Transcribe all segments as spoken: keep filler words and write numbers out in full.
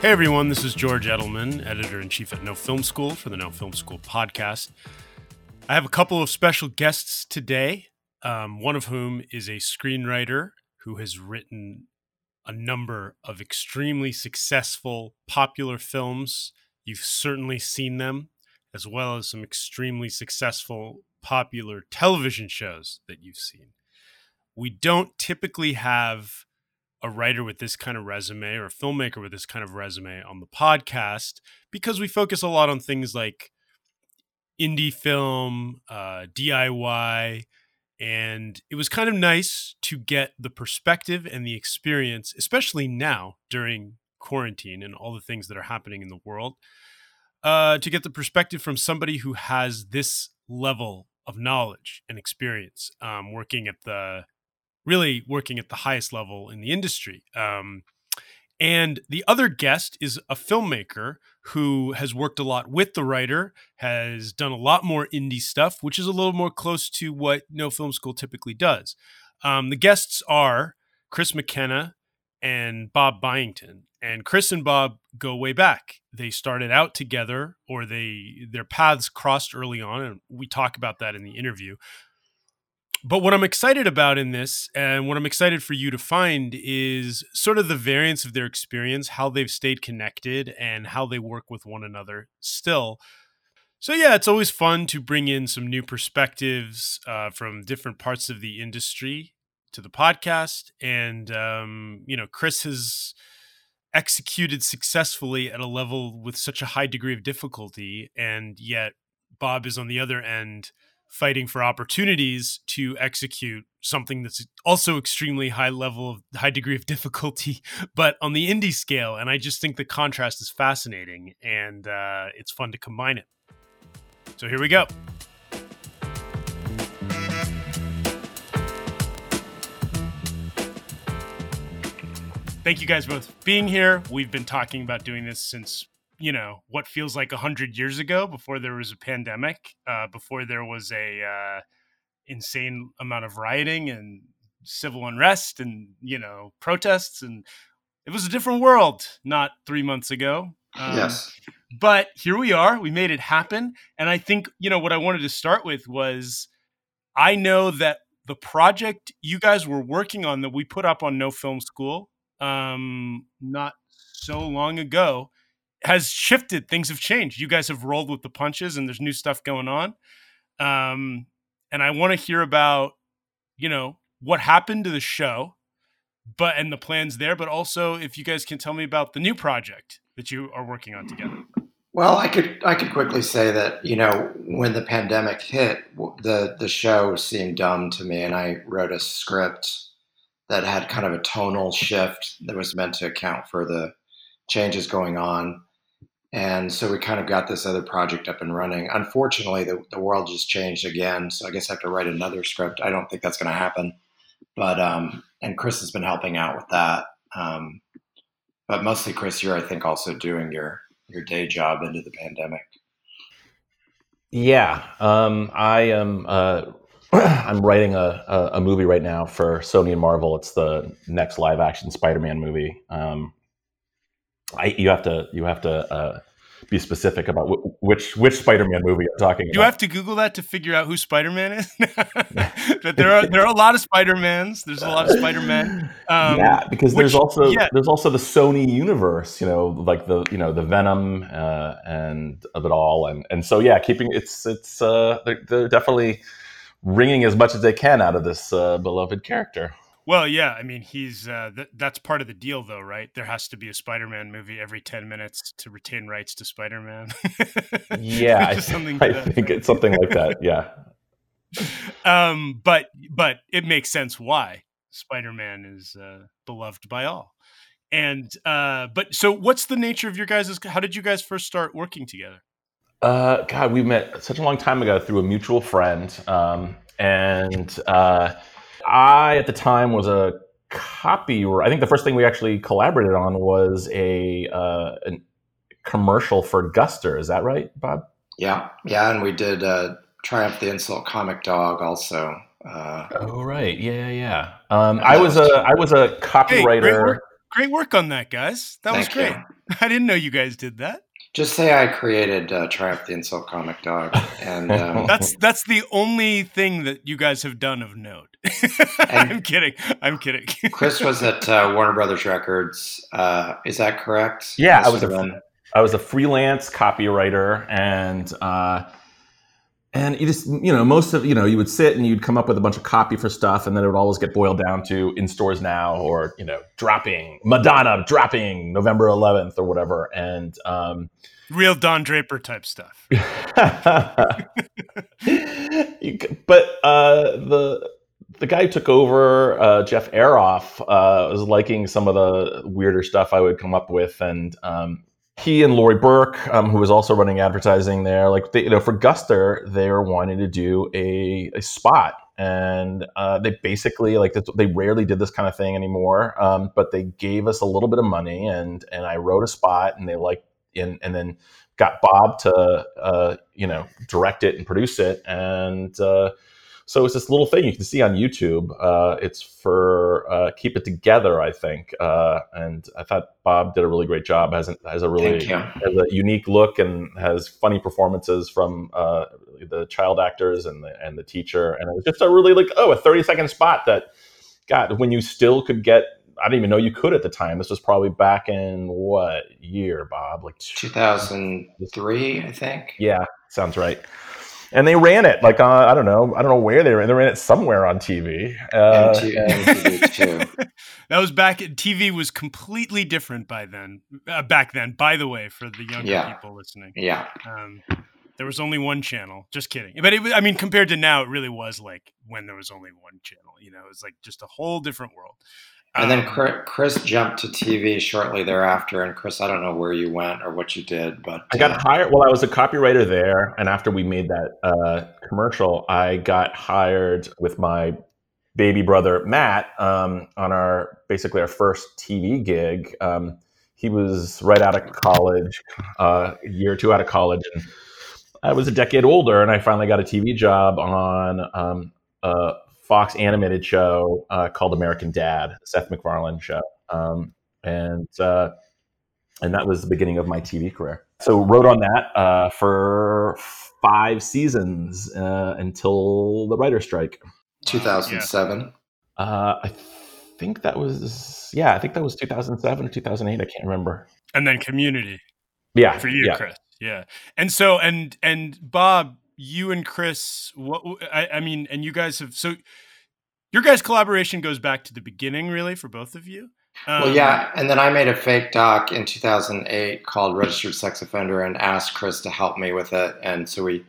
Hey everyone, this is George Edelman, Editor-in-Chief at No Film School for the No Film School podcast. I have a couple of special guests today, um, one of whom is a screenwriter who has written a number of extremely successful, popular films. You've certainly seen them, as well as some extremely successful, popular television shows that you've seen. We don't typically have a writer with this kind of resume or a filmmaker with this kind of resume on the podcast because we focus a lot on things like indie film, uh, D I Y, and it was kind of nice to get the perspective and the experience, especially now during quarantine and all the things that are happening in the world, uh, to get the perspective from somebody who has this level of knowledge and experience, um, working at the really working at the highest level in the industry. Um, and the other guest is a filmmaker who has worked a lot with the writer, has done a lot more indie stuff, which is a little more close to what No Film School typically does. Um, the guests are Chris McKenna and Bob Byington. And Chris and Bob go way back. They started out together, or they their paths crossed early on, and we talk about that in the interview. But what I'm excited about in this, and what I'm excited for you to find, is sort of the variance of their experience, how they've stayed connected, and how they work with one another still. So yeah, it's always fun to bring in some new perspectives uh, from different parts of the industry to the podcast. And, um, you know, Chris has executed successfully at a level with such a high degree of difficulty, and yet Bob is on the other end fighting for opportunities to execute something that's also extremely high level of high degree of difficulty, but on the indie scale. And I just think the contrast is fascinating, and uh, it's fun to combine it. So here we go. Thank you guys both for being here. We've been talking about doing this since, you know, what feels like a hundred years ago, before there was a pandemic, uh, before there was a uh, insane amount of rioting and civil unrest and, you know, protests. And it was a different world, not three months ago. Um, yes. But here we are, we made it happen. And I think, you know, what I wanted to start with was, I know that the project you guys were working on that we put up on No Film School um, not so long ago has shifted. Things have changed. You guys have rolled with the punches, and there's new stuff going on. Um, and I want to hear about, you know, what happened to the show, but, and the plans there, but also if you guys can tell me about the new project that you are working on together. Well, I could, I could quickly say that, you know, when the pandemic hit, the, the show seemed dumb to me, and I wrote a script that had kind of a tonal shift that was meant to account for the changes going on. And so we kind of got this other project up and running. Unfortunately, the, the world just changed again. So I guess I have to write another script. I don't think that's going to happen. But, um, and Chris has been helping out with that. Um, but mostly, Chris, you're, I think, also doing your, your day job into the pandemic. Yeah. Um, I am, uh, I'm writing a, a, a movie right now for Sony and Marvel. It's the next live action Spider-Man movie. Um, I, you have to you have to uh, be specific about w- which which Spider-Man movie I'm talking about. Do you have to Google that to figure out who Spider-Man is? But there are there are a lot of Spider-Mans. There's a lot of Spider-Man. Um, yeah, because which, there's also yeah. there's also the Sony universe. You know, like the you know the Venom uh, and of it all, and and so yeah, keeping it's it's uh, they're, they're definitely wringing as much as they can out of this uh, beloved character. Well, yeah, I mean, he's uh, th- that's part of the deal, though, right? There has to be a Spider-Man movie every ten minutes to retain rights to Spider-Man. Yeah, I, th- I that, think right? It's something like that. Yeah. Um, but but it makes sense why Spider-Man is uh, beloved by all. And uh, but so, what's the nature of your guys'? How did you guys first start working together? Uh, God, we met such a long time ago through a mutual friend, um, and. Uh, I, at the time, was a copywriter. I think the first thing we actually collaborated on was a, uh, a commercial for Guster. Is that right, Bob? Yeah. Yeah, and we did uh, Triumph the Insult Comic Dog also. Uh, oh, right. Yeah, yeah, yeah. Um, I was a I was a copywriter. Hey, great, work, great work on that, guys. That Thank was great. I didn't know you guys did that. Just say I created uh, Triumph the Insult Comic Dog. And um, that's that's the only thing that you guys have done of note. I'm kidding. I'm kidding. Chris was at uh, Warner Brothers Records. Uh, is that correct? Yeah, I was, a, I was a freelance copywriter. And uh, and you just, you know, most of, you know, you would sit and you'd come up with a bunch of copy for stuff. And then it would always get boiled down to in stores now or, you know, dropping Madonna, dropping November eleventh or whatever. And, um, real Don Draper type stuff. But uh, the the guy who took over, uh, Jeff Aeroff, uh, was liking some of the weirder stuff I would come up with. And um, he and Lori Burke, um, who was also running advertising there, like they, you know, for Guster, they were wanting to do a, a spot. And uh, they basically, like, they rarely did this kind of thing anymore. Um, but they gave us a little bit of money, and and I wrote a spot, and they liked. And, and then got Bob to, uh, you know, direct it and produce it. And uh, so it's this little thing you can see on YouTube. Uh, it's for uh, Keep It Together, I think. Uh, and I thought Bob did a really great job. Has, has a really has a unique look and has funny performances from uh, the child actors and the, and the teacher. And it was just a really like, oh, a thirty second spot that, God, when you still could get, I didn't even know you could at the time. This was probably back in what year, Bob? Like two thousand three, I think. Yeah, sounds right. And they ran it like uh, I don't know, I don't know where they ran. They ran it somewhere on T V. Uh, M T V too. That was back. T V was completely different by then. Uh, back then, by the way, for the younger yeah. people listening, yeah, um, there was only one channel. Just kidding. But it was, I mean, compared to now, it really was like when there was only one channel. You know, it was like just a whole different world. And then Chris jumped to T V shortly thereafter. And Chris, I don't know where you went or what you did, but I got uh, hired. Well, I was a copywriter there. And after we made that uh, commercial, I got hired with my baby brother, Matt, um, on our basically our first T V gig. Um, he was right out of college, uh, a year or two out of college. And I was a decade older. And I finally got a T V job on um, uh Fox animated show uh, called American Dad, Seth MacFarlane show, um, and uh, and that was the beginning of my T V career. So wrote on that uh, for five seasons uh, until the writer's strike. two thousand seven. Yeah. Uh, I think that was yeah, I think that was two thousand seven or two thousand eight. I can't remember. And then Community. Yeah, for you, yeah. Chris. Yeah, and so and and Bob. You and Chris, what I, I mean, and you guys have, so your guys' collaboration goes back to the beginning, really, for both of you. Um, well, yeah. And then I made a fake doc in two thousand eight called Registered Sex Offender and asked Chris to help me with it. And so we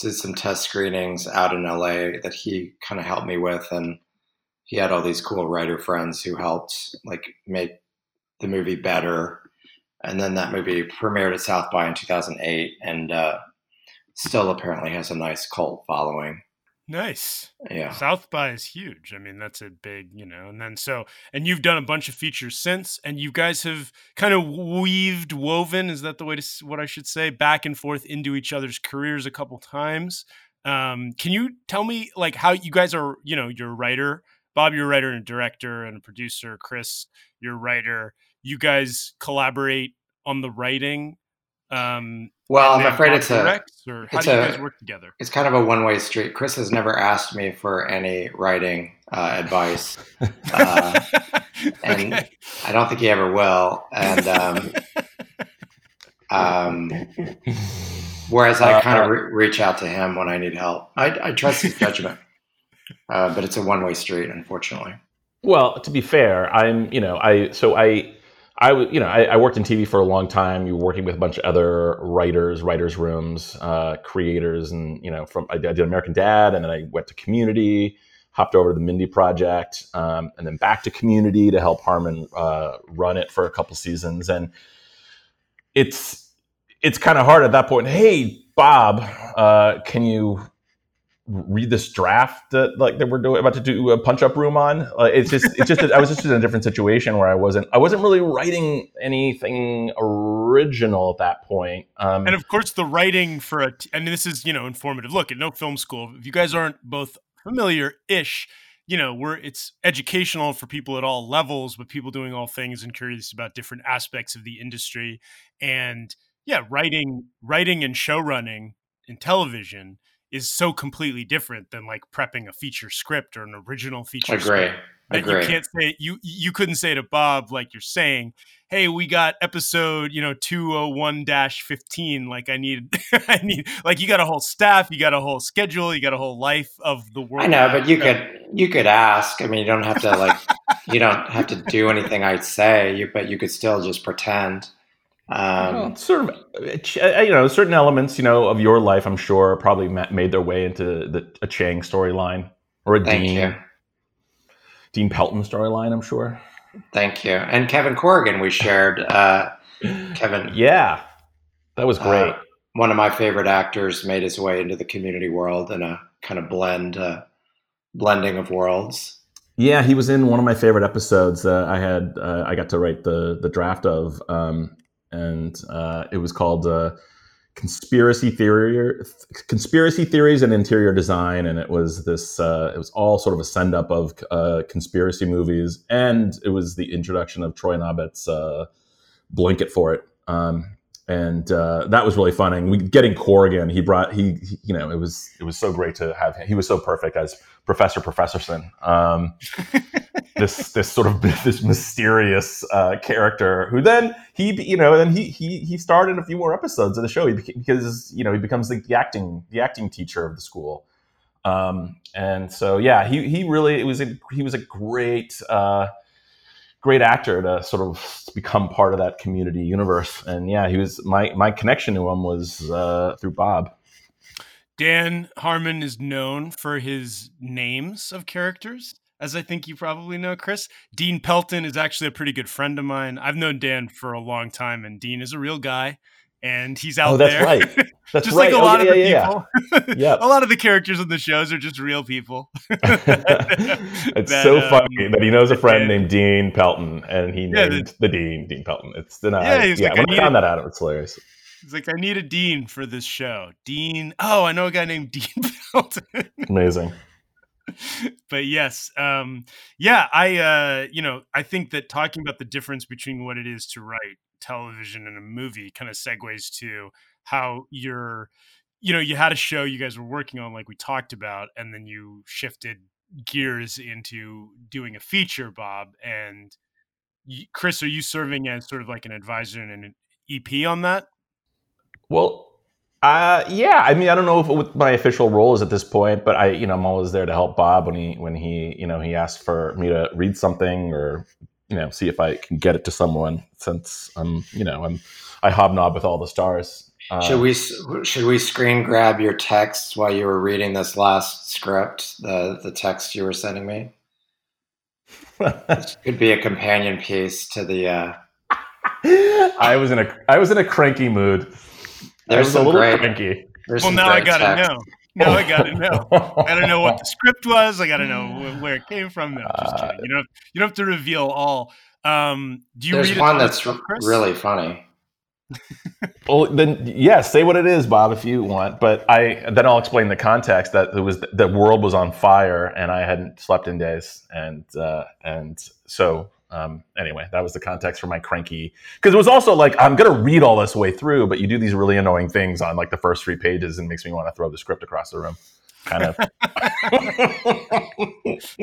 did some test screenings out in L A that he kind of helped me with. And he had all these cool writer friends who helped like make the movie better. And then that movie premiered at South by in two thousand eight. And, uh, still apparently has a nice cult following. Nice. Yeah. South by is huge. I mean, that's a big, you know, and then so, and you've done a bunch of features since, and you guys have kind of weaved, woven, is that the way to, what I should say, back and forth into each other's careers a couple times. Um, can you tell me like how you guys are, you know, your writer, Bob, you're a writer and producer and a producer, Chris, you're a writer, you guys collaborate on the writing. Um, well, I'm afraid it's a, or how it's do you guys a, work together? It's kind of a one-way street. Chris has never asked me for any writing uh, advice, uh, and okay. I don't think he ever will. And um, um, whereas I kind of re- reach out to him when I need help. I, I trust his judgment, uh, but it's a one-way street, unfortunately. Well, to be fair, I'm, you know, I so I. I was, you know, I, I worked in T V for a long time. You were working with a bunch of other writers, writers' rooms, uh, creators, and you know, from I did American Dad, and then I went to Community, hopped over to the Mindy Project, um, and then back to Community to help Harmon uh, run it for a couple seasons. And it's it's kind of hard at that point. Hey, Bob, uh, can you read this draft that like that we're doing, about to do a punch up room on? Uh, it's just, it's just, I was just in a different situation where I wasn't, I wasn't really writing anything original at that point. Um, and of course the writing for a, t- and this is, you know, informative. Look at No Film School. If you guys aren't both familiar ish, you know, we're it's educational for people at all levels, with people doing all things and curious about different aspects of the industry. And yeah, writing, writing and show running in television is so completely different than like prepping a feature script or an original feature Agree. script. That Agree. You can't say, you you couldn't say to Bob, like you're saying, hey, we got episode, you know, two oh one dash fifteen. Like I need, I need, like you got a whole staff, you got a whole schedule, you got a whole life of the world. I know, but you could, you could ask. I mean, you don't have to like, you don't have to do anything I'd say, you, but you could still just pretend. Um, well, sort of, you know, certain elements, you know, of your life, I'm sure probably made their way into the, a Chang storyline or a Dean. You. Dean Pelton storyline, I'm sure. Thank you. And Kevin Corrigan, we shared. Uh, Kevin. Yeah, that was great. Uh, one of my favorite actors made his way into the Community world in a kind of blend, uh, blending of worlds. Yeah, he was in one of my favorite episodes that I had. Uh, I got to write the the draft of, um, and uh, it was called uh, "Conspiracy Theory," Conspiracy Theories and Interior Design, and it was this. Uh, it was all sort of a send up of uh, conspiracy movies, and it was the introduction of Troy Nobbett's uh, "Blanket for It," um, and uh, that was really fun. And we getting Corrigan, he brought he, he, you know, it was it was so great to have him. He was so perfect as Professor Professorson. Um, This this sort of this mysterious uh, character who then he you know then he he he starred in a few more episodes of the show he beca- because you know he becomes like the acting the acting teacher of the school, um, and so yeah he he really it was a, he was a great uh, great actor to sort of become part of that Community universe. And yeah, he was my my connection to him was uh, through Bob. Dan Harmon is known for his names of characters. As I think you probably know, Chris, Dean Pelton is actually a pretty good friend of mine. I've known Dan for a long time, and Dean is a real guy, and he's out there. Oh, that's there. right. That's just right. Like a oh, lot yeah, of the yeah, people. Yeah. A lot of the characters on the shows are just real people. It's that, so um, funny that he knows a friend named Dean Pelton, and he yeah, named the, the Dean Dean Pelton. It's the yeah. He's yeah, like, when I, I found that out, it was hilarious. He's like, I need a Dean for this show. Dean. Oh, I know a guy named Dean Pelton. Amazing. But yes, um, yeah, I, uh, you know, I think that talking about the difference between what it is to write television and a movie kind of segues to how you're, you know, you had a show you guys were working on, like we talked about, and then you shifted gears into doing a feature, Bob. And you, Chris, are you serving as sort of like an advisor and an E P on that? Well, Uh, yeah, I mean, I don't know if what my official role is at this point, but I, you know, I'm always there to help Bob when he, when he, you know, he asked for me to read something or, you know, see if I can get it to someone. Since I'm, you know, I'm, I hobnob with all the stars. Uh, should we, should we screen grab your texts while you were reading this last script, the the text you were sending me? This could be a companion piece to the. Uh... I was in a I was in a cranky mood. There's a little great, cranky. Well, now I gotta text. know. Now I gotta know. I don't know what the script was. I gotta know where it came from. No, just kidding. You don't. You don't have to reveal all. Um, do you There's read one that's r- really funny. Well, then, yeah, say what it is, Bob, if you want. But I then I'll explain the context that it was the world was on fire and I hadn't slept in days, and uh, and so. Um, anyway, that was the context for my cranky, because it was also like, I'm going to read all this way through, but you do these really annoying things on like the first three pages and it makes me want to throw the script across the room. Kind of.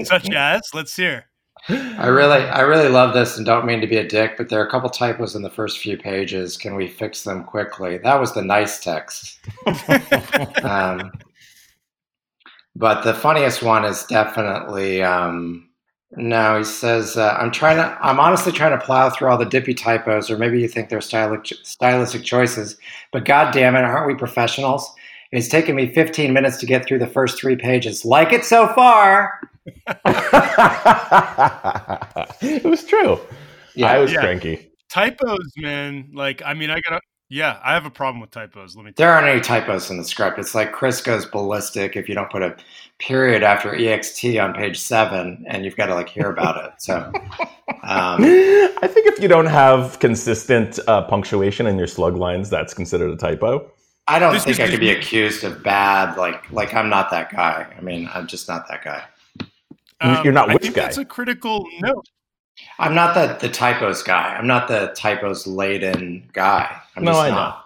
Such as, let's hear. I really, I really love this and don't mean to be a dick, but there are a couple typos in the first few pages. Can we fix them quickly? That was the nice text. um, but the funniest one is definitely, um, No, he says, uh, I'm trying to, I'm honestly trying to plow through all the dippy typos, or maybe you think they're stylistic, stylistic choices, but God damn it, aren't we professionals? It's taken me fifteen minutes to get through the first three pages. Like it so far. It was true. Yeah. I was yeah. cranky. Typos, man. Like, I mean, I gotta, yeah, I have a problem with typos. Let me. There aren't any typos in the script. It's like Chris goes ballistic if you don't put a period after E X T on page seven, and you've got to like hear about it. So, um, I think if you don't have consistent uh, punctuation in your slug lines, that's considered a typo. I don't this, think this, I could be accused of bad. Like, like I'm not that guy. I mean, I'm just not that guy. Um, You're not which I think guy? That's a critical note. I'm not the, the typos guy. I'm not the typos laden guy. I'm no, just I not. know.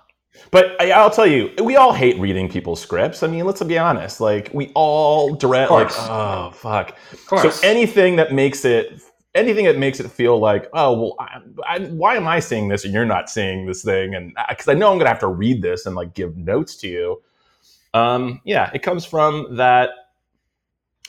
But I, I'll tell you, we all hate reading people's scripts. I mean, let's be honest. Like, we all dread, like, oh, fuck. So anything that makes it, anything that makes it feel like, oh, well, I, I, why am I seeing this and you're not seeing this thing? And because I, I know I'm going to have to read this and, like, give notes to you. Um, yeah, it comes from that.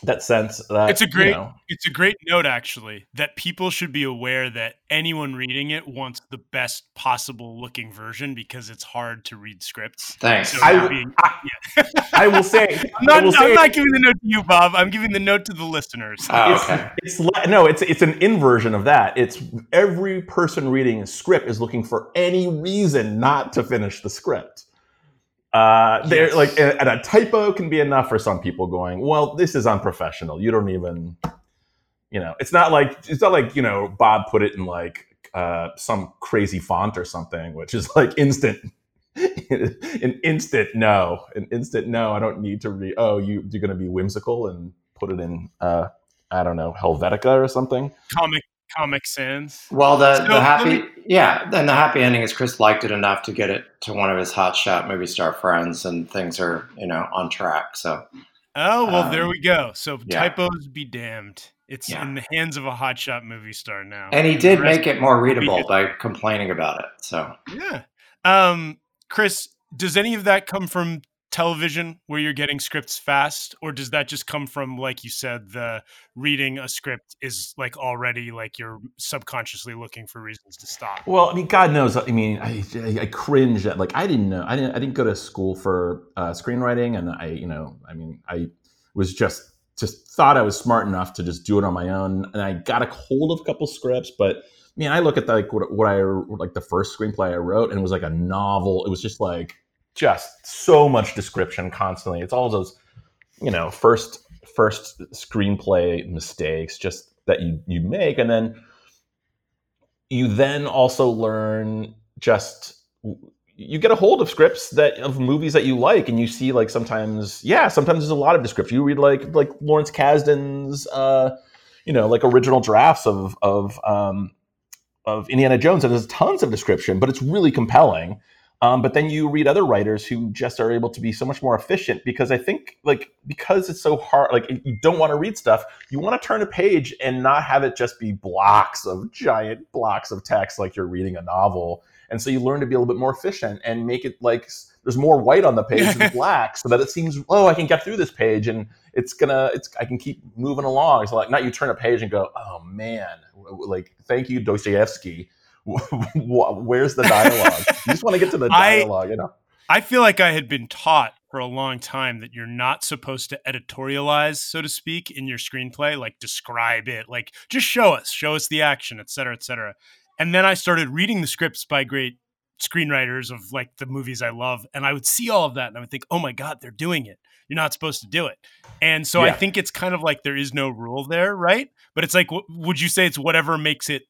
That sense that it's a great, you know, it's a great note actually that people should be aware that anyone reading it wants the best possible looking version because it's hard to read scripts. Thanks. So I, being, I, yeah. I will say, I'm not, will no, say I'm not giving the note to you, Bob. I'm giving the note to the listeners. Oh, it's, okay. it's no, it's it's an inversion of that. It's every person reading a script is looking for any reason not to finish the script. Uh, they're yes. like, and, and a typo can be enough for some people going, well, this is unprofessional. You don't even, you know, it's not like, it's not like, you know, Bob put it in like, uh, some crazy font or something, which is like instant, an instant no, an instant no, I don't need to read. Oh, you, you're going to be whimsical and put it in, uh, I don't know, Helvetica or something. Comic. Comic Sans. Well, the, so, the happy, me, yeah, and the happy ending is Chris liked it enough to get it to one of his hotshot movie star friends, and things are, you know, on track. So, oh well, um, there we go. So yeah. Typos be damned. It's yeah. in the hands of a hotshot movie star now. And he and did make it more readable by complaining about it. So yeah, um, Chris, does any of that come from television where you're getting scripts fast, or does that just come from, like you said, the reading a script is like already like you're subconsciously looking for reasons to stop? Well, I mean, God knows. I mean, I, I cringe at like I didn't know. I didn't. I didn't go to school for uh, screenwriting, and I, you know, I mean, I was just just thought I was smart enough to just do it on my own, and I got a hold of a couple scripts, but I mean, I look at the, like what, what I like the first screenplay I wrote, and it was like a novel. It was just like. Just so much description constantly. It's all those, you know, first first screenplay mistakes just that you you make, and then you then also learn just you get a hold of scripts that of movies that you like, and you see like sometimes yeah sometimes there's a lot of description. You read like like Lawrence Kasdan's uh, you know like original drafts of of um, of Indiana Jones, and there's tons of description, but it's really compelling. Um, but then you read other writers who just are able to be so much more efficient because I think like because it's so hard, like you don't want to read stuff. You want to turn a page and not have it just be blocks of giant blocks of text like you're reading a novel. And so you learn to be a little bit more efficient and make it like there's more white on the page than black so that it seems, oh, I can get through this page and it's going to it's I can keep moving along. So like not you turn a page and go, oh, man, like thank you, Dostoevsky. Where's the dialogue? You just want to get to the dialogue, I, you know. I feel like I had been taught for a long time that you're not supposed to editorialize, so to speak, in your screenplay, like describe it, like just show us, show us the action, et cetera, et cetera. And then I started reading the scripts by great screenwriters of like the movies I love, and I would see all of that, and I would think, oh my God, they're doing it. You're not supposed to do it. And so yeah. I think it's kind of like there is no rule there, right? But it's like, w- would you say it's whatever makes it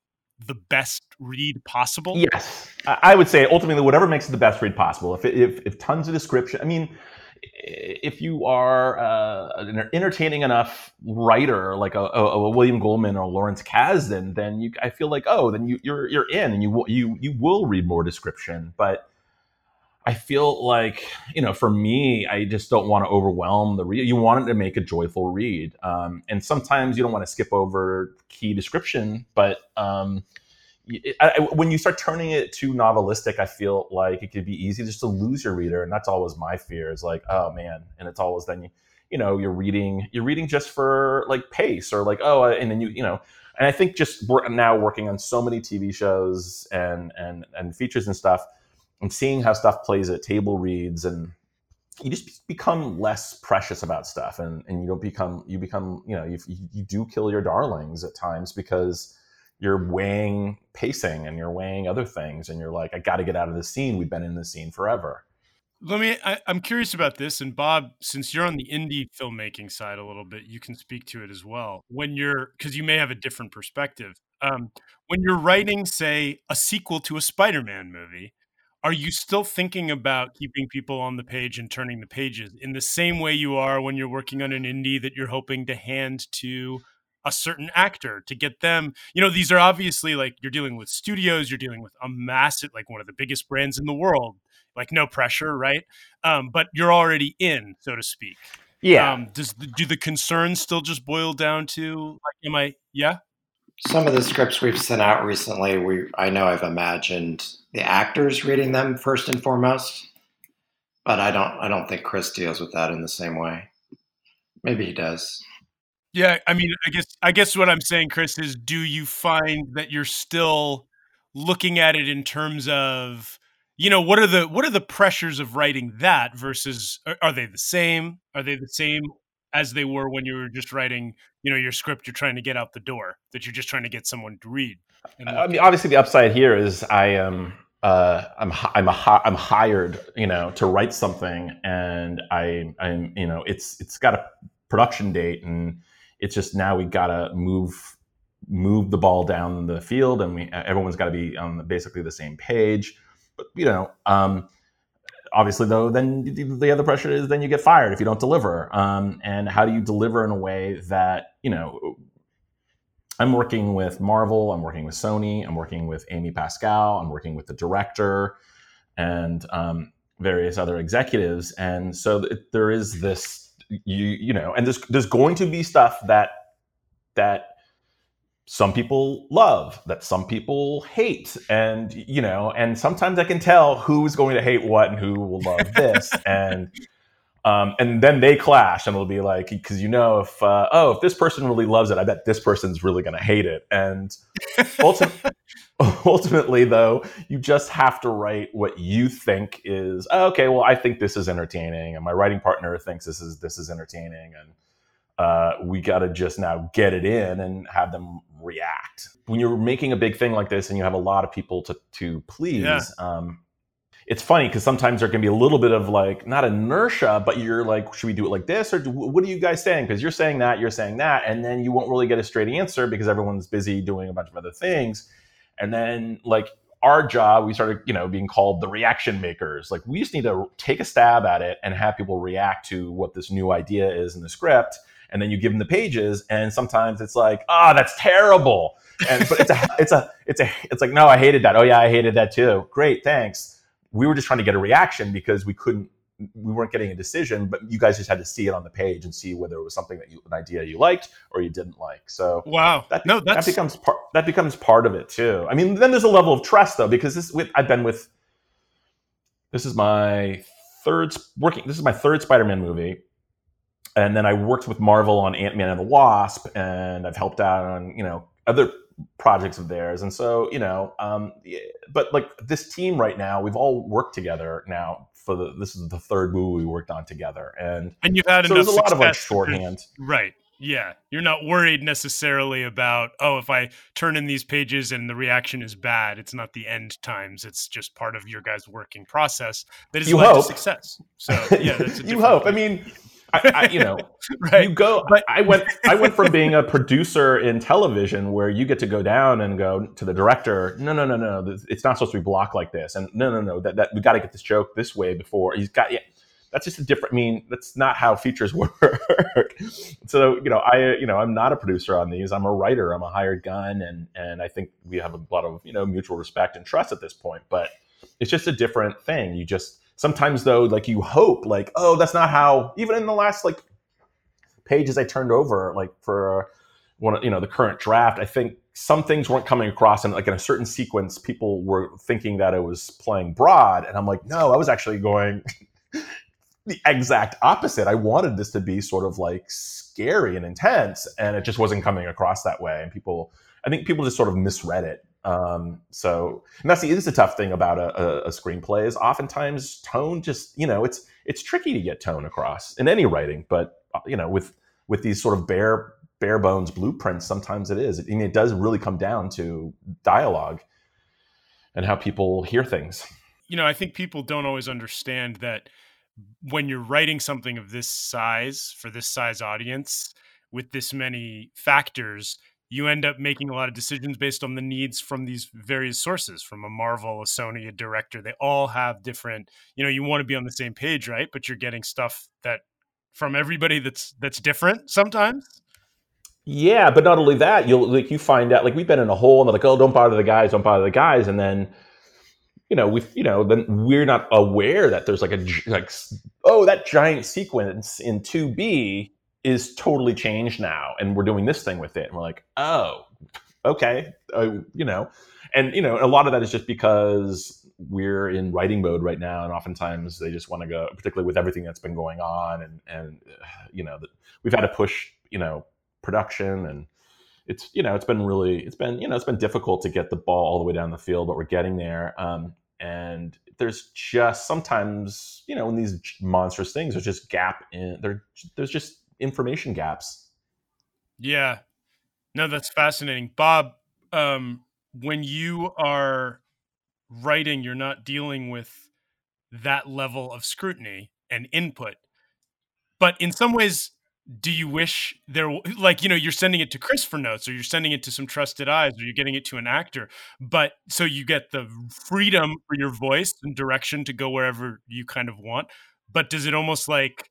the best read possible? Yes, I would say ultimately whatever makes it the best read possible. If if, if tons of description, I mean, if you are uh, an entertaining enough writer like a, a, a William Goldman or Lawrence Kasdan, then you I feel like oh then you you're you're in and you you you will read more description. But I feel like you know for me I just don't want to overwhelm the read. You want it to make a joyful read, um, and sometimes you don't want to skip over key description, but. Um, I, when you start turning it too novelistic, I feel like it could be easy just to lose your reader, and that's always my fear. Is like, oh man, and it's always then you, you know, you're reading, you're reading just for like pace or like oh, and then you, you know, and I think just we're now working on so many T V shows and and and features and stuff, and seeing how stuff plays at table reads, and you just become less precious about stuff, and and you don't become you become you know you you do kill your darlings at times because. You're weighing pacing and you're weighing other things. And you're like, I got to get out of this scene. We've been in this scene forever. Let me, I, I'm curious about this. And Bob, since you're on the indie filmmaking side a little bit, you can speak to it as well. When you're, because you may have a different perspective. Um, when you're writing, say, a sequel to a Spider-Man movie, are you still thinking about keeping people on the page and turning the pages in the same way you are when you're working on an indie that you're hoping to hand to a certain actor to get them, you know, these are obviously like you're dealing with studios, you're dealing with a massive, like one of the biggest brands in the world, like no pressure, right? Um, but you're already in, so to speak. Yeah. Um, does the, do the concerns still just boil down to like, am I, yeah? Some of the scripts we've sent out recently, we I know I've imagined the actors reading them first and foremost, but I don't I don't think Chris deals with that in the same way. Maybe he does. Yeah, I mean, I guess I guess what I'm saying, Chris, is do you find that you're still looking at it in terms of, you know, what are the what are the pressures of writing that versus are, are they the same? Are they the same as they were when you were just writing, you know, your script you're trying to get out the door, that you're just trying to get someone to read? I mean, obviously the upside here is I am uh, I'm I'm a, I'm hired, you know, to write something, and I I'm you know it's it's got a production date, and it's just now we gotta move move the ball down the field, and we everyone's got to be on basically the same page. But you know, um, obviously though, then the other pressure is then you get fired if you don't deliver. Um, and how do you deliver in a way that, you know, I'm working with Marvel, I'm working with Sony, I'm working with Amy Pascal, I'm working with the director, and um, various other executives, and so it, there is this, you you know, and there's there's going to be stuff that that some people love, that some people hate, and you know, and sometimes I can tell who's going to hate what and who will love this, and. Um, and then they clash, and it'll be like, because you know, if uh, oh, if this person really loves it, I bet this person's really going to hate it. And ulti- ultimately, though, you just have to write what you think is oh, okay. Well, I think this is entertaining, and my writing partner thinks this is this is entertaining, and uh, we got to just now get it in and have them react. When you're making a big thing like this, and you have a lot of people to to please. Yeah. Um, It's funny because sometimes there can be a little bit of like, not inertia, but you're like, should we do it like this? Or do, what are you guys saying? Because you're saying that, you're saying that. And then you won't really get a straight answer because everyone's busy doing a bunch of other things. And then like our job, we started, you know, being called the reaction makers. Like we just need to take a stab at it and have people react to what this new idea is in the script. And then you give them the pages, and sometimes it's like, ah, oh, that's terrible. And but it's a, it's a, it's a, it's like, no, I hated that. Oh yeah, I hated that too. Great, thanks. We were just trying to get a reaction because we couldn't, we weren't getting a decision, but you guys just had to see it on the page and see whether it was something that you, an idea you liked or you didn't like. So wow, that, no, that's... that becomes part, that becomes part of it too. I mean, then there's a level of trust though, because this, with, I've been with, this is my third working, this is my third Spider-Man movie. And then I worked with Marvel on Ant-Man and the Wasp, and I've helped out on, you know, other projects of theirs. And so, you know, um, but like this team right now, we've all worked together now for the, this is the third movie we worked on together. And, and you've had so enough there's a lot of like shorthand. Right. Yeah. You're not worried necessarily about, oh, if I turn in these pages and the reaction is bad, it's not the end times. It's just part of your guys' working process that has you led hope. to success. So yeah, that's a you hope. Thing. I mean, I, I, you know, right. you go, but I went, I went from being a producer in television where you get to go down and go to the director. No, no, no, no. It's not supposed to be blocked like this. And no, no, no, that, that we got to get this joke this way before he's got, yeah, that's just a different, I mean, that's not how features work. So, you know, I, you know, I'm not a producer on these, I'm a writer, I'm a hired gun. And, and I think we have a lot of, you know, mutual respect and trust at this point, but it's just a different thing. You just, Sometimes though, like you hope, like, oh, that's not how, even in the last like pages I turned over, like for one, you know, the current draft, I think some things weren't coming across, and like in a certain sequence, people were thinking that it was playing broad. And I'm like, no, I was actually going the exact opposite. I wanted this to be sort of like scary and intense, and it just wasn't coming across that way. And people, I think people just sort of misread it. Um, so, and that's the, this is a tough thing about a, a, a screenplay is oftentimes tone just, you know, it's, it's tricky to get tone across in any writing, but you know, with, with these sort of bare, bare bones blueprints, sometimes it is, I mean, it does really come down to dialogue and how people hear things. You know, I think people don't always understand that when you're writing something of this size for this size audience with this many factors, you end up making a lot of decisions based on the needs from these various sources, from a Marvel, a Sony, a director. They all have different, you know, you want to be on the same page, right? But you're getting stuff that from everybody that's, that's different sometimes. Yeah, but not only that, you'll like you find out like we've been in a hole and they're like, oh, don't bother the guys, don't bother the guys, and then you know we you know then we're not aware that there's like a like oh that giant sequence in two B is totally changed now, and we're doing this thing with it, and we're like, oh, okay, uh, you know, and you know a lot of that is just because we're in writing mode right now, and oftentimes they just want to go, particularly with everything that's been going on, and and uh, you know that we've had to push you know production, and it's you know it's been really it's been you know it's been difficult to get the ball all the way down the field, but we're getting there. Um, and there's just sometimes you know in these monstrous things there's just gap in there there's just information gaps. Yeah. No, that's fascinating. Bob, um, when you are writing, you're not dealing with that level of scrutiny and input. But in some ways, do you wish there, like, you know, you're sending it to Chris for notes, or you're sending it to some trusted eyes, or you're getting it to an actor. But so you get the freedom for your voice and direction to go wherever you kind of want. But does it almost like,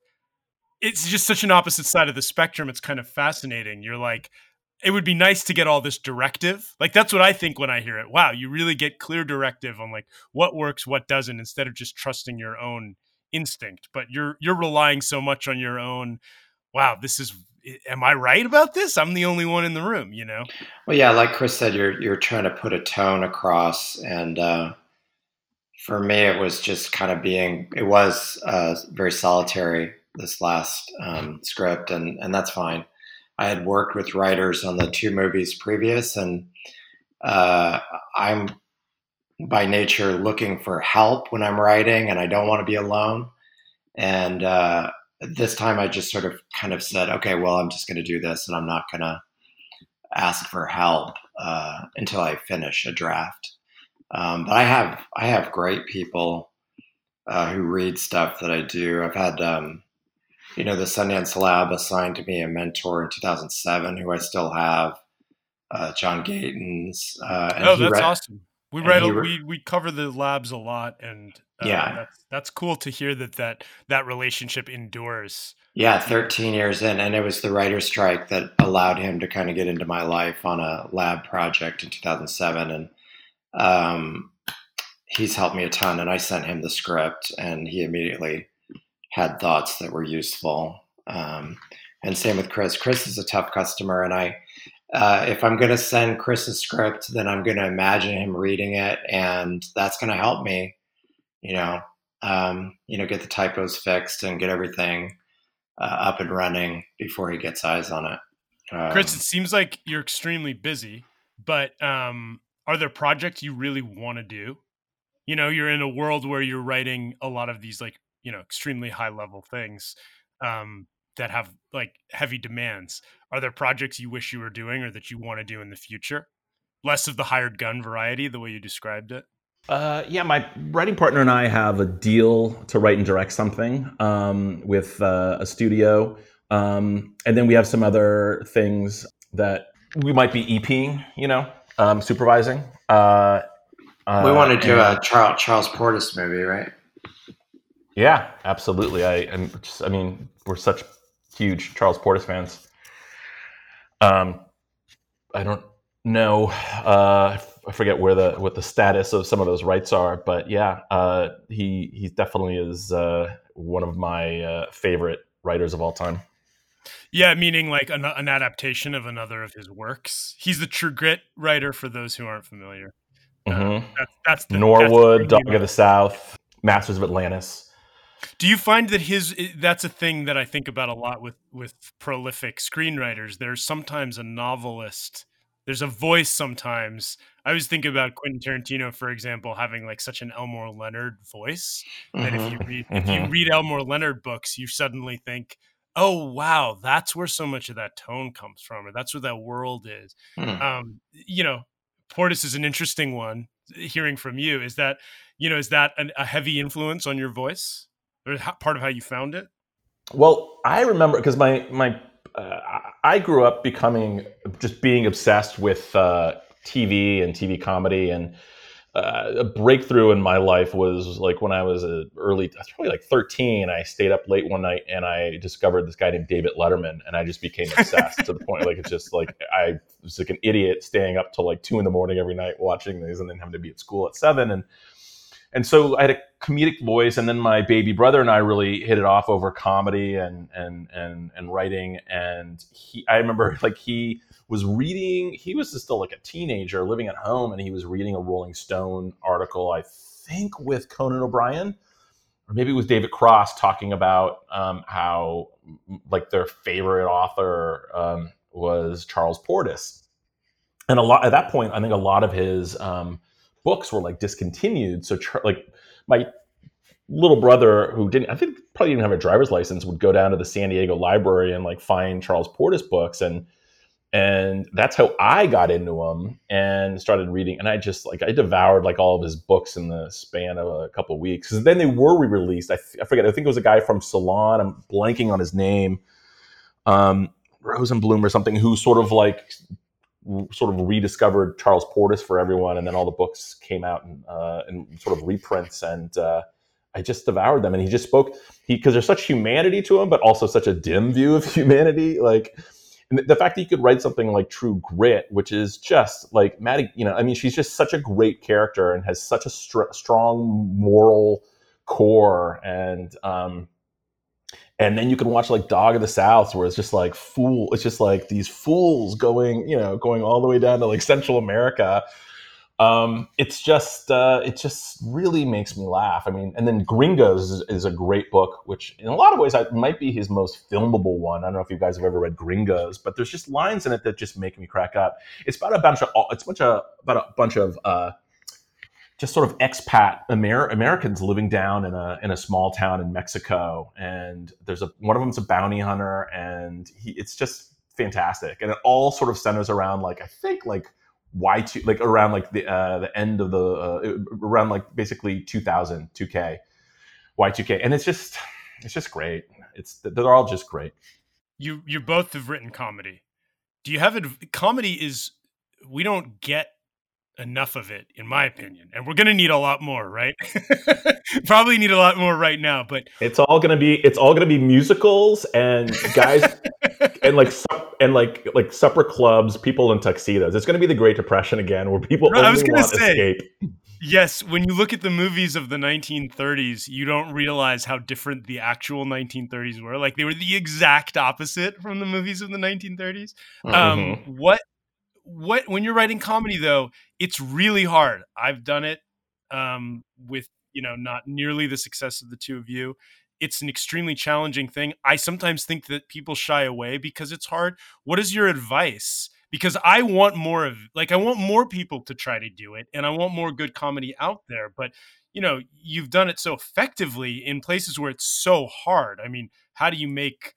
it's just such an opposite side of the spectrum. It's kind of fascinating. You're like, it would be nice to get all this directive. Like, that's what I think when I hear it. Wow, you really get clear directive on like what works, what doesn't, instead of just trusting your own instinct. But you're you're relying so much on your own. Wow, this is. Am I right about this? I'm the only one in the room, you know. Well, yeah, like Chris said, you're you're trying to put a tone across, and uh, for me, it was just kind of being. It was uh, very solitary. This last um, script, and and that's fine. I had worked with writers on the two movies previous, and uh, I'm by nature looking for help when I'm writing, and I don't want to be alone. And uh, this time I just sort of kind of said, okay, well, I'm just going to do this, and I'm not going to ask for help uh, until I finish a draft. Um, but I have, I have great people uh, who read stuff that I do. I've had, um, you know, the Sundance Lab assigned to me a mentor in two thousand seven, who I still have, uh, John Gatens. Uh, and oh, that's read, awesome. We read, re- we we cover the labs a lot, and uh, yeah, that's, that's cool to hear that that that relationship endures. Yeah, thirteen years in, and it was the writer's strike that allowed him to kind of get into my life on a lab project in two thousand seven, and um, he's helped me a ton. And I sent him the script, and he immediately had thoughts that were useful. Um, and same with Chris. Chris is a tough customer. And I, uh, if I'm going to send Chris a script, then I'm going to imagine him reading it. And that's going to help me, you know, um, you know, get the typos fixed and get everything uh, up and running before he gets eyes on it. Um, Chris, it seems like you're extremely busy, but um, are there projects you really want to do? You know, you're in a world where you're writing a lot of these like, you know, extremely high level things um, that have like heavy demands. Are there projects you wish you were doing or that you want to do in the future? Less of the hired gun variety, the way you described it. Uh, yeah, my writing partner and I have a deal to write and direct something um, with uh, a studio. Um, and then we have some other things that we might be EPing, you know, um, supervising. Uh, uh, we want to do and- a Charles, Charles Portis movie, right? Yeah, absolutely. I am. Just, I mean, we're such huge Charles Portis fans. Um, I don't know. Uh, I forget where the what the status of some of those rights are, but yeah, uh, he he definitely is uh, one of my uh, favorite writers of all time. Yeah, meaning like an, an adaptation of another of his works. He's the True Grit writer for those who aren't familiar. Mm-hmm. Uh, that, that's the, Norwood, that's the Dog of the South, Masters of Atlantis. Do you find that his, that's a thing that I think about a lot with, with prolific screenwriters. There's sometimes a novelist, there's a voice sometimes. I always think about Quentin Tarantino, for example, having like such an Elmore Leonard voice that mm-hmm. if you read, mm-hmm. if you read Elmore Leonard books, you suddenly think, oh, wow, that's where so much of that tone comes from, or that's where that world is. Mm. Um, you know, Portis is an interesting one hearing from you. Is that, you know, is that an, a heavy influence on your voice? Or part of how you found it? Well, I remember because my my uh, I grew up becoming just being obsessed with uh, T V and T V comedy, and uh, a breakthrough in my life was like when I was a early, I was probably like thirteen. I stayed up late one night and I discovered this guy named David Letterman, and I just became obsessed to the point like it's just like I was like an idiot staying up till like two in the morning every night watching these, and then having to be at school at seven. And and so I had a comedic voice, and then my baby brother and I really hit it off over comedy and and and and writing. And he, I remember like he was reading, he was still like a teenager living at home, and he was reading a Rolling Stone article, I think with Conan O'Brien, or maybe it was David Cross, talking about um, how like their favorite author um, was Charles Portis. And a lot at that point, I think a lot of his um, books were like discontinued. So like my little brother, who didn't, I think probably didn't have a driver's license, would go down to the San Diego library and like find Charles Portis books. And And that's how I got into him and started reading. And I just like, I devoured like all of his books in the span of a couple of weeks. Cause then they were re-released. I, th- I forget. I think it was a guy from Salon. I'm blanking on his name. Um, Rosenblum or something, who sort of like r- sort of rediscovered Charles Portis for everyone. And then all the books came out and, uh, and sort of reprints, and, uh, I just devoured them. And he just spoke, he, cause there's such humanity to him, but also such a dim view of humanity. Like, and the fact that you could write something like True Grit, which is just like Maddie, you know, I mean, she's just such a great character and has such a str- strong moral core. And um, and then you can watch like Dog of the South, where it's just like fool. It's just like these fools going, you know, going all the way down to like Central America. Um, it's just, uh, it just really makes me laugh. I mean, and then Gringos is, is a great book, which in a lot of ways I, might be his most filmable one. I don't know if you guys have ever read Gringos, but there's just lines in it that just make me crack up. It's about a bunch of, it's bunch of, about a bunch of, uh, just sort of expat Amer- Americans living down in a, in a small town in Mexico. And there's a, one of them's a bounty hunter, and he, it's just fantastic. And it all sort of centers around like, I think like, Why two like around like the uh, the end of the uh, around like basically two thousand two K Y two K, and it's just it's just great. It's they're all just great. You you both have written comedy. Do you have it? Comedy is we don't get enough of it, in my opinion, and we're gonna need a lot more, right? Probably need a lot more right now, but it's all gonna be it's all gonna be musicals and guys and like. And like like supper clubs, people in tuxedos. It's going to be the Great Depression again, where people right, only I was gonna want say, escape. Yes, when you look at the movies of the nineteen thirties, you don't realize how different the actual nineteen thirties were. Like they were the exact opposite from the movies of the nineteen thirties. Mm-hmm. Um, what what when you're writing comedy though, it's really hard. I've done it um, with you know not nearly the success of the two of you. It's an extremely challenging thing. I sometimes think that people shy away because it's hard. What is your advice? Because I want more of, like, I want more people to try to do it, and I want more good comedy out there. But, you know, you've done it so effectively in places where it's so hard. I mean, how do you make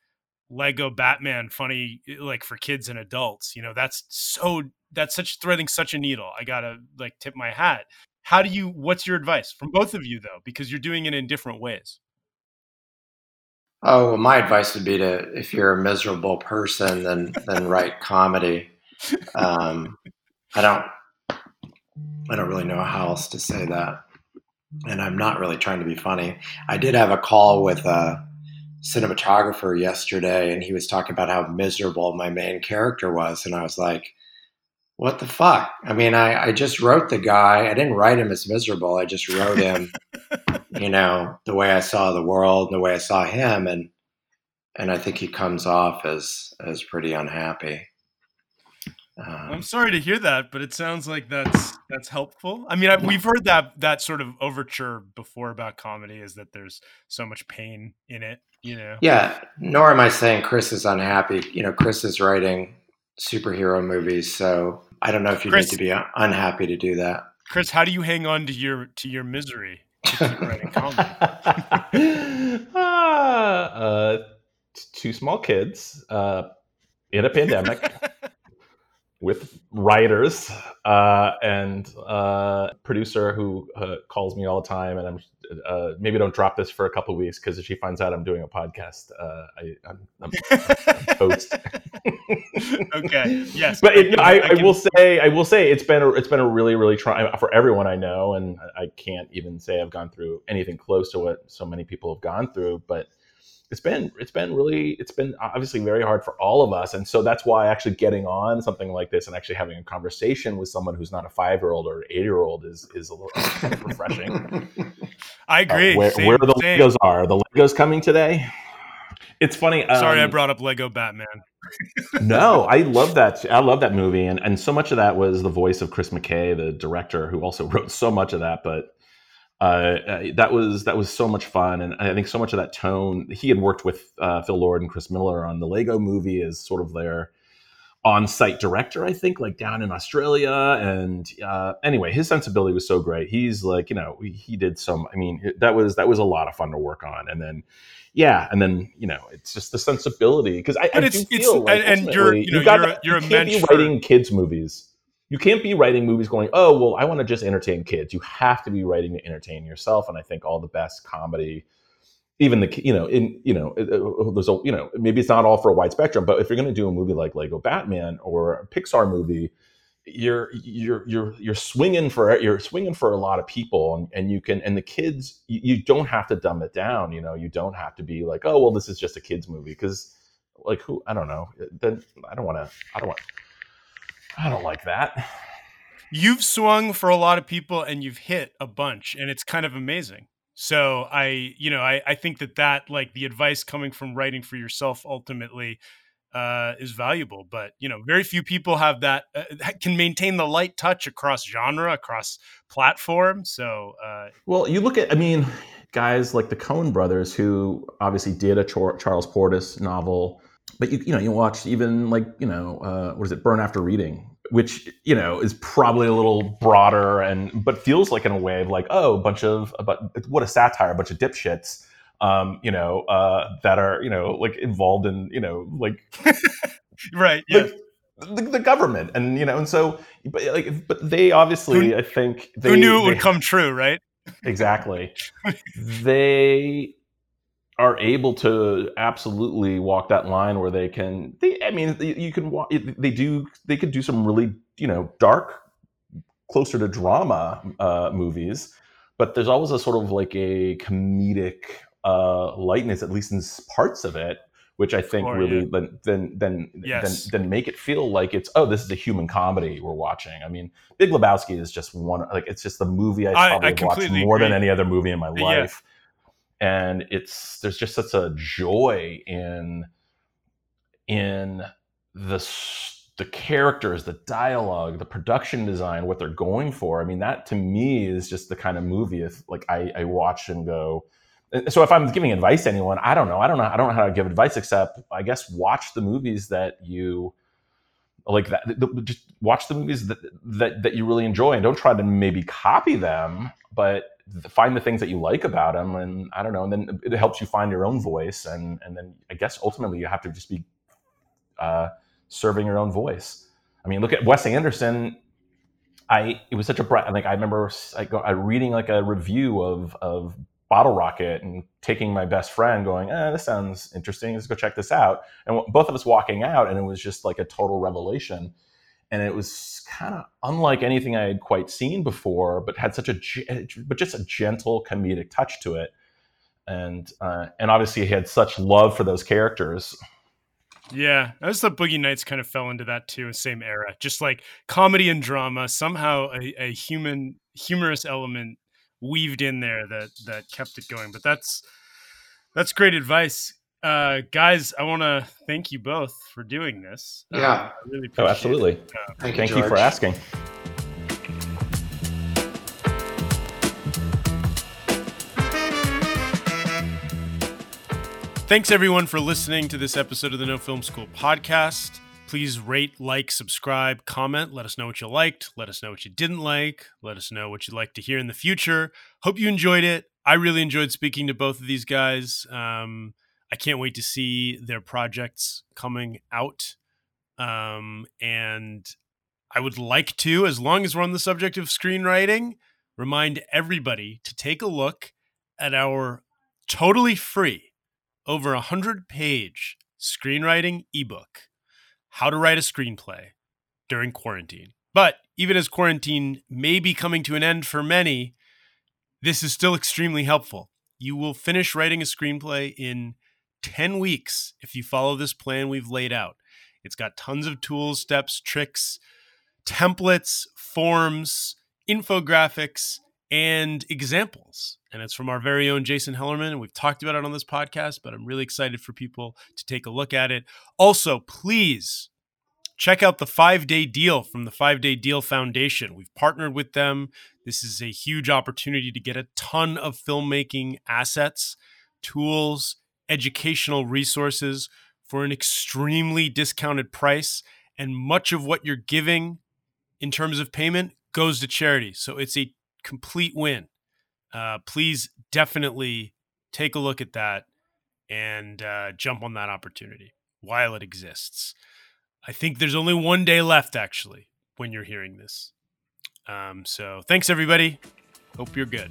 Lego Batman funny, like, for kids and adults? You know, that's so, that's such threading such a needle. I gotta, like, tip my hat. How do you, what's your advice from both of you, though? Because you're doing it in different ways. Oh, well, my advice would be to, if you're a miserable person, then, then write comedy. Um, I don't, I don't really know how else to say that. And I'm not really trying to be funny. I did have a call with a cinematographer yesterday, and he was talking about how miserable my main character was. And I was like, what the fuck? I mean, I, I just wrote the guy. I didn't write him as miserable. I just wrote him, you know, the way I saw the world, and the way I saw him. And, and I think he comes off as, as pretty unhappy. Um, I'm sorry to hear that, but it sounds like that's, that's helpful. I mean, I, we've heard that, that sort of overture before about comedy, is that there's so much pain in it, you know? Yeah. Nor am I saying Chris is unhappy. You know, Chris is writing superhero movies, so I don't know if you Chris, need to be unhappy to do that. Chris, how do you hang on to your to your misery to keep writing comedy? uh, uh, two small kids uh, in a pandemic, with writers uh, and uh, producer who uh, calls me all the time, and I'm uh, maybe don't drop this for a couple of weeks because if she finds out I'm doing a podcast, uh, I, I'm, I'm, I'm toast. Okay. Yes. But it, I, I, can... I will say, I will say, it's been a, it's been a really, really try for everyone I know, and I can't even say I've gone through anything close to what so many people have gone through, but. It's been it's been really it's been obviously very hard for all of us, and so that's why actually getting on something like this and actually having a conversation with someone who's not a five-year-old or an eight-year-old is is a little kind of refreshing. I agree. Uh, where, same, where the same. Legos are? Are the Legos coming today? It's funny. Um, Sorry, I brought up Lego Batman. No, I love that. I love that movie, and and so much of that was the voice of Chris McKenna, the director, who also wrote so much of that, but. Uh, that was that was so much fun, and I think so much of that tone. He had worked with uh, Phil Lord and Chris Miller on the Lego Movie as sort of their on-site director, I think, like down in Australia. And uh, anyway, his sensibility was so great. He's like, you know, he did some. I mean, that was that was a lot of fun to work on. And then, yeah, and then you know, it's just the sensibility because I, I it's, do feel it's, like and, and you're you know, you've got you're, that, you're you a can't be for... writing kids movies. You can't be writing movies going, oh, well, I want to just entertain kids. You have to be writing to entertain yourself. And I think all the best comedy, even the, you know, in, you know, there's a, you know, maybe it's not all for a wide spectrum, but if you're going to do a movie like Lego Batman or a Pixar movie, you're, you're, you're, you're swinging for, you're swinging for a lot of people, and, and you can, and the kids, you, you don't have to dumb it down. You know, you don't have to be like, oh, well, this is just a kid's movie. Cause like who, I don't know. Then I don't want to, I don't want I don't like that. You've swung for a lot of people and you've hit a bunch, and it's kind of amazing. So I, you know, I, I think that that like the advice coming from writing for yourself ultimately uh, is valuable, but you know, very few people have that, uh, can maintain the light touch across genre, across platform. So, uh, well, you look at, I mean, guys like the Coen brothers who obviously did a Chor- Charles Portis novel, but you, you know, you watch even like, you know, uh, what is it? Burn After Reading, which, you know, is probably a little broader and, but feels like in a way of like, oh, a bunch of, but what a satire, a bunch of dipshits, um, you know, uh, that are, you know, like involved in, you know, like, right. Yeah. Like, the, the government and, you know, and so, but like, but they obviously, who, I think they who knew it they, would come true, right? Exactly. They are able to absolutely walk that line where they can, they, I mean, they, you can, walk, they do, they could do some really, you know, dark, closer to drama uh, movies, but there's always a sort of like a comedic uh, lightness, at least in parts of it, which I think oh, really yeah. then, then, then, yes. then, then make it feel like it's, oh, this is a human comedy we're watching. I mean, Big Lebowski is just one, like, it's just the movie I probably I, I watched more agree. than any other movie in my life. Yeah. And it's there's just such a joy in in the the characters, the dialogue, the production design, what they're going for. I mean, that to me is just the kind of movie if like I, I watch and go. So if I'm giving advice to anyone, I don't know. I don't know. I don't know how to give advice except I guess watch the movies that you. Like that, just watch the movies that, that that you really enjoy, and don't try to maybe copy them, but find the things that you like about them. And I don't know, and then it helps you find your own voice, and and then I guess ultimately you have to just be uh, serving your own voice. I mean, look at Wes Anderson. I it was such a breath. Like I remember I, go, I reading like a review of of Bottle Rocket and taking my best friend going, eh, this sounds interesting. Let's go check this out. And w- both of us walking out, and it was just like a total revelation. And it was kind of unlike anything I had quite seen before, but had such a, ge- but just a gentle comedic touch to it. And, uh, and obviously he had such love for those characters. Yeah. I was the Boogie Nights kind of fell into that too. Same era, just like comedy and drama, somehow a, a human humorous element weaved in there that that kept it going. But that's that's great advice, uh guys. I want to thank you both for doing this. Yeah, uh, I really appreciate oh absolutely it. Uh, thank, thank, you, thank you for asking. Thanks everyone for listening to this episode of the No Film School podcast. Please rate, like, subscribe, comment. Let us know what you liked. Let us know what you didn't like. Let us know what you'd like to hear in the future. Hope you enjoyed it. I really enjoyed speaking to both of these guys. Um, I can't wait to see their projects coming out. Um, and I would like to, as long as we're on the subject of screenwriting, remind everybody to take a look at our totally free, over one hundred page screenwriting ebook, How to Write a Screenplay During Quarantine. But even as quarantine may be coming to an end for many, this is still extremely helpful. You will finish writing a screenplay in ten weeks if you follow this plan we've laid out. It's got tons of tools, steps, tricks, templates, forms, infographics, and examples. And it's from our very own Jason Hellerman. And we've talked about it on this podcast, but I'm really excited for people to take a look at it. Also, please check out the five-day deal from the five-day deal foundation. We've partnered with them. This is a huge opportunity to get a ton of filmmaking assets, tools, educational resources for an extremely discounted price. And much of what you're giving in terms of payment goes to charity. So it's a complete win. Uh, please definitely take a look at that and uh, jump on that opportunity while it exists. I think there's only one day left, actually, when you're hearing this. Um, so thanks, everybody. Hope you're good.